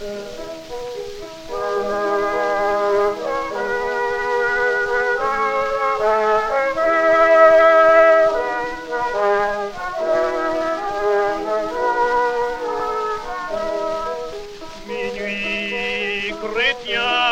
Minuit, chrétiens.